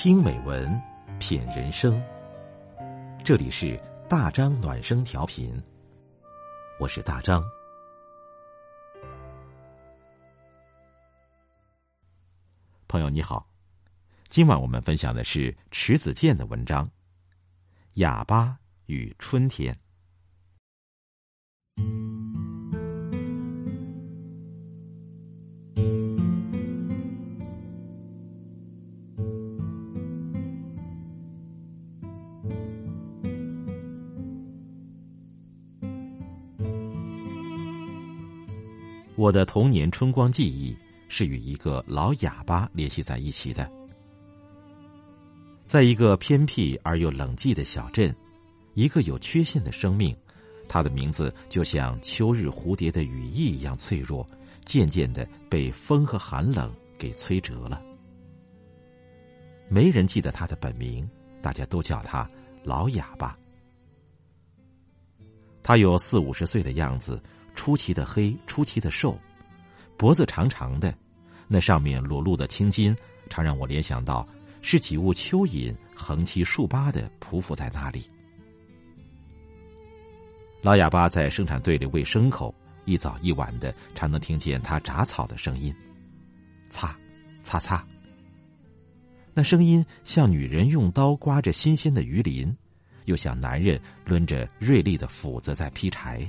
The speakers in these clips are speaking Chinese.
听美文，品人生。这里是大张暖声调频，我是大张。朋友你好，今晚我们分享的是迟子建的文章《哑巴与春天》。我的童年春光记忆是与一个老哑巴联系在一起的。在一个偏僻而又冷寂的小镇，一个有缺陷的生命，他的名字就像秋日蝴蝶的羽翼一样脆弱，渐渐地被风和寒冷给摧折了。没人记得他的本名，大家都叫他老哑巴。他有40-50岁的样子，出奇的黑，出奇的瘦，脖子长长的，那上面裸露的青筋常让我联想到是几物蚯蚓横七竖八的匍匐在那里。老哑巴在生产队里喂牲口，一早一晚的常能听见他铡草的声音，擦擦擦，那声音像女人用刀刮着新鲜的鱼鳞，又像男人抡着锐利的斧子在劈柴。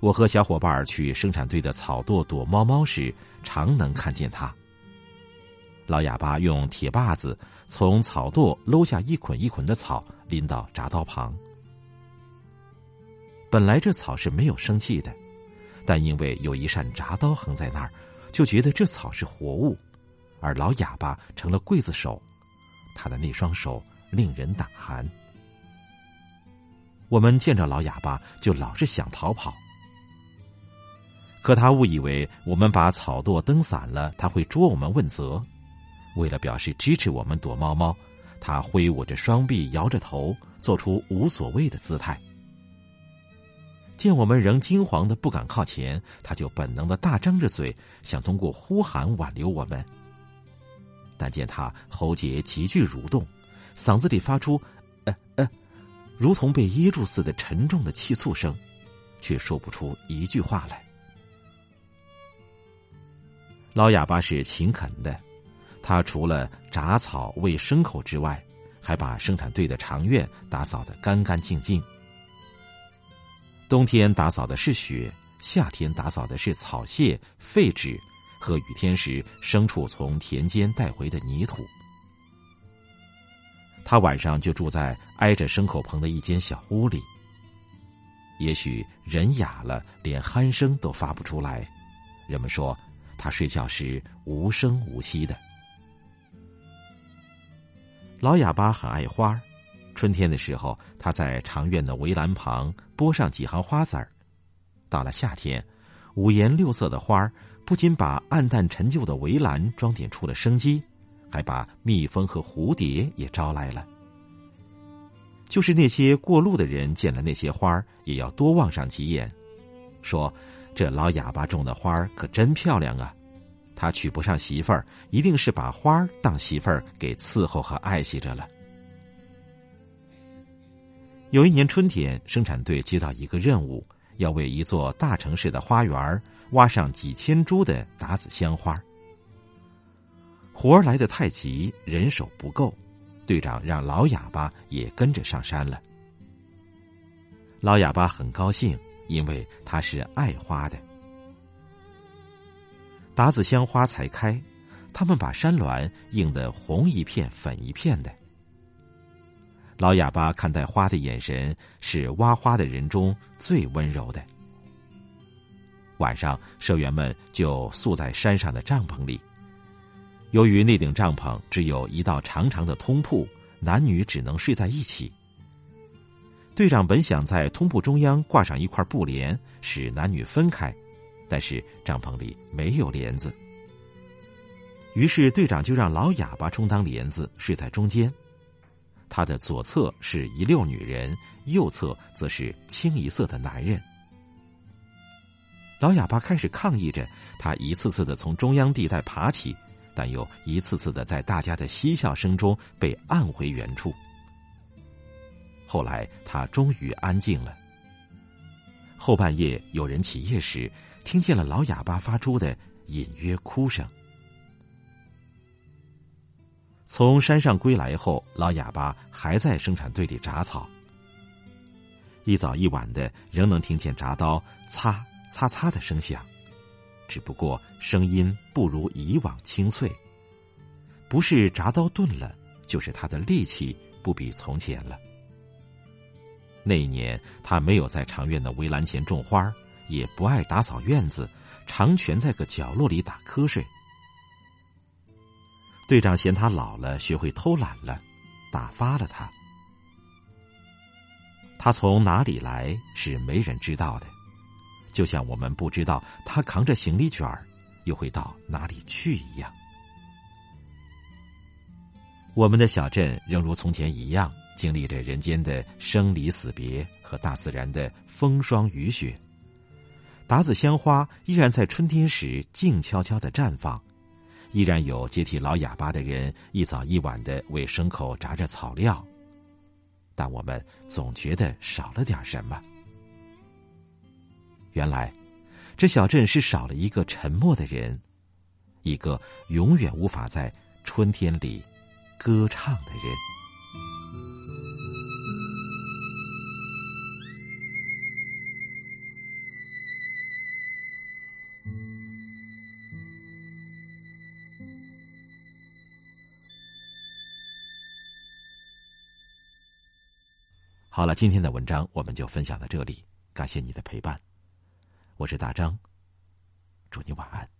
我和小伙伴去生产队的草垛躲猫猫时，常能看见他。老哑巴用铁把子从草垛搂下一捆一捆的草，拎到铡刀旁。本来这草是没有生气的，但因为有一扇铡刀横在那儿，就觉得这草是活物，而老哑巴成了刽子手，他的那双手令人胆寒。我们见着老哑巴就老是想逃跑，可他误以为我们把草垛蹬散了，他会捉我们问责。为了表示支持我们躲猫猫，他挥舞着双臂，摇着头，做出无所谓的姿态。见我们仍惊惶的不敢靠前，他就本能的大张着嘴，想通过呼喊挽留我们。但见他喉结急剧蠕动，嗓子里发出如同被噎住似的沉重的气促声，却说不出一句话来。老哑巴是勤恳的，他除了铡草喂牲口之外，还把生产队的长院打扫得干干净净。冬天打扫的是雪，夏天打扫的是草屑、废纸和雨天时牲畜从田间带回的泥土。他晚上就住在挨着牲口棚的一间小屋里。也许人哑了，连鼾声都发不出来，人们说他睡觉时无声无息的。老哑巴很爱花，春天的时候，他在长院的围栏旁播上几行花籽儿。到了夏天，5颜6色的花不仅把暗淡陈旧的围栏装点出了生机，还把蜜蜂和蝴蝶也招来了。就是那些过路的人见了那些花也要多望上几眼，说这老哑巴种的花可真漂亮啊，他娶不上媳妇儿，一定是把花当媳妇儿给伺候和爱惜着了。有一年春天，生产队接到一个任务，要为一座大城市的花园挖上几千株的打籽香花。活儿来得太急，人手不够，队长让老哑巴也跟着上山了。老哑巴很高兴，因为他是爱花的。打籽香花才开，他们把山峦映得红一片粉一片的。老哑巴看待花的眼神是挖花的人中最温柔的。晚上，社员们就宿在山上的帐篷里。由于那顶帐篷只有一道长长的通铺，男女只能睡在一起。队长本想在通铺中央挂上一块布帘，使男女分开，但是帐篷里没有帘子，于是队长就让老哑巴充当帘子，睡在中间。他的左侧是一溜女人，右侧则是清一色的男人。老哑巴开始抗议着，他一次次地从中央地带爬起，但又一次次的在大家的嬉笑声中被按回原处。后来他终于安静了。后半夜有人起夜时，听见了老哑巴发出的隐约哭声。从山上归来后，老哑巴还在生产队里铡草，一早一晚的仍能听见铡刀擦擦擦的声响，只不过声音不如以往清脆，不是铡刀钝了，就是他的力气不比从前了。那一年他没有在长院的围栏前种花，也不爱打扫院子，常蜷在个角落里打瞌睡。队长嫌他老了，学会偷懒了，打发了他。他从哪里来是没人知道的，就像我们不知道他扛着行李卷又会到哪里去一样。我们的小镇仍如从前一样，经历着人间的生离死别和大自然的风霜雨雪。达子香花依然在春天时静悄悄地绽放，依然有接替老哑巴的人一早一晚地为牲口铡着草料，但我们总觉得少了点什么。原来这小镇是少了一个沉默的人，一个永远无法在春天里歌唱的人。好了，今天的文章我们就分享到这里，感谢你的陪伴，我是大张，祝你晚安。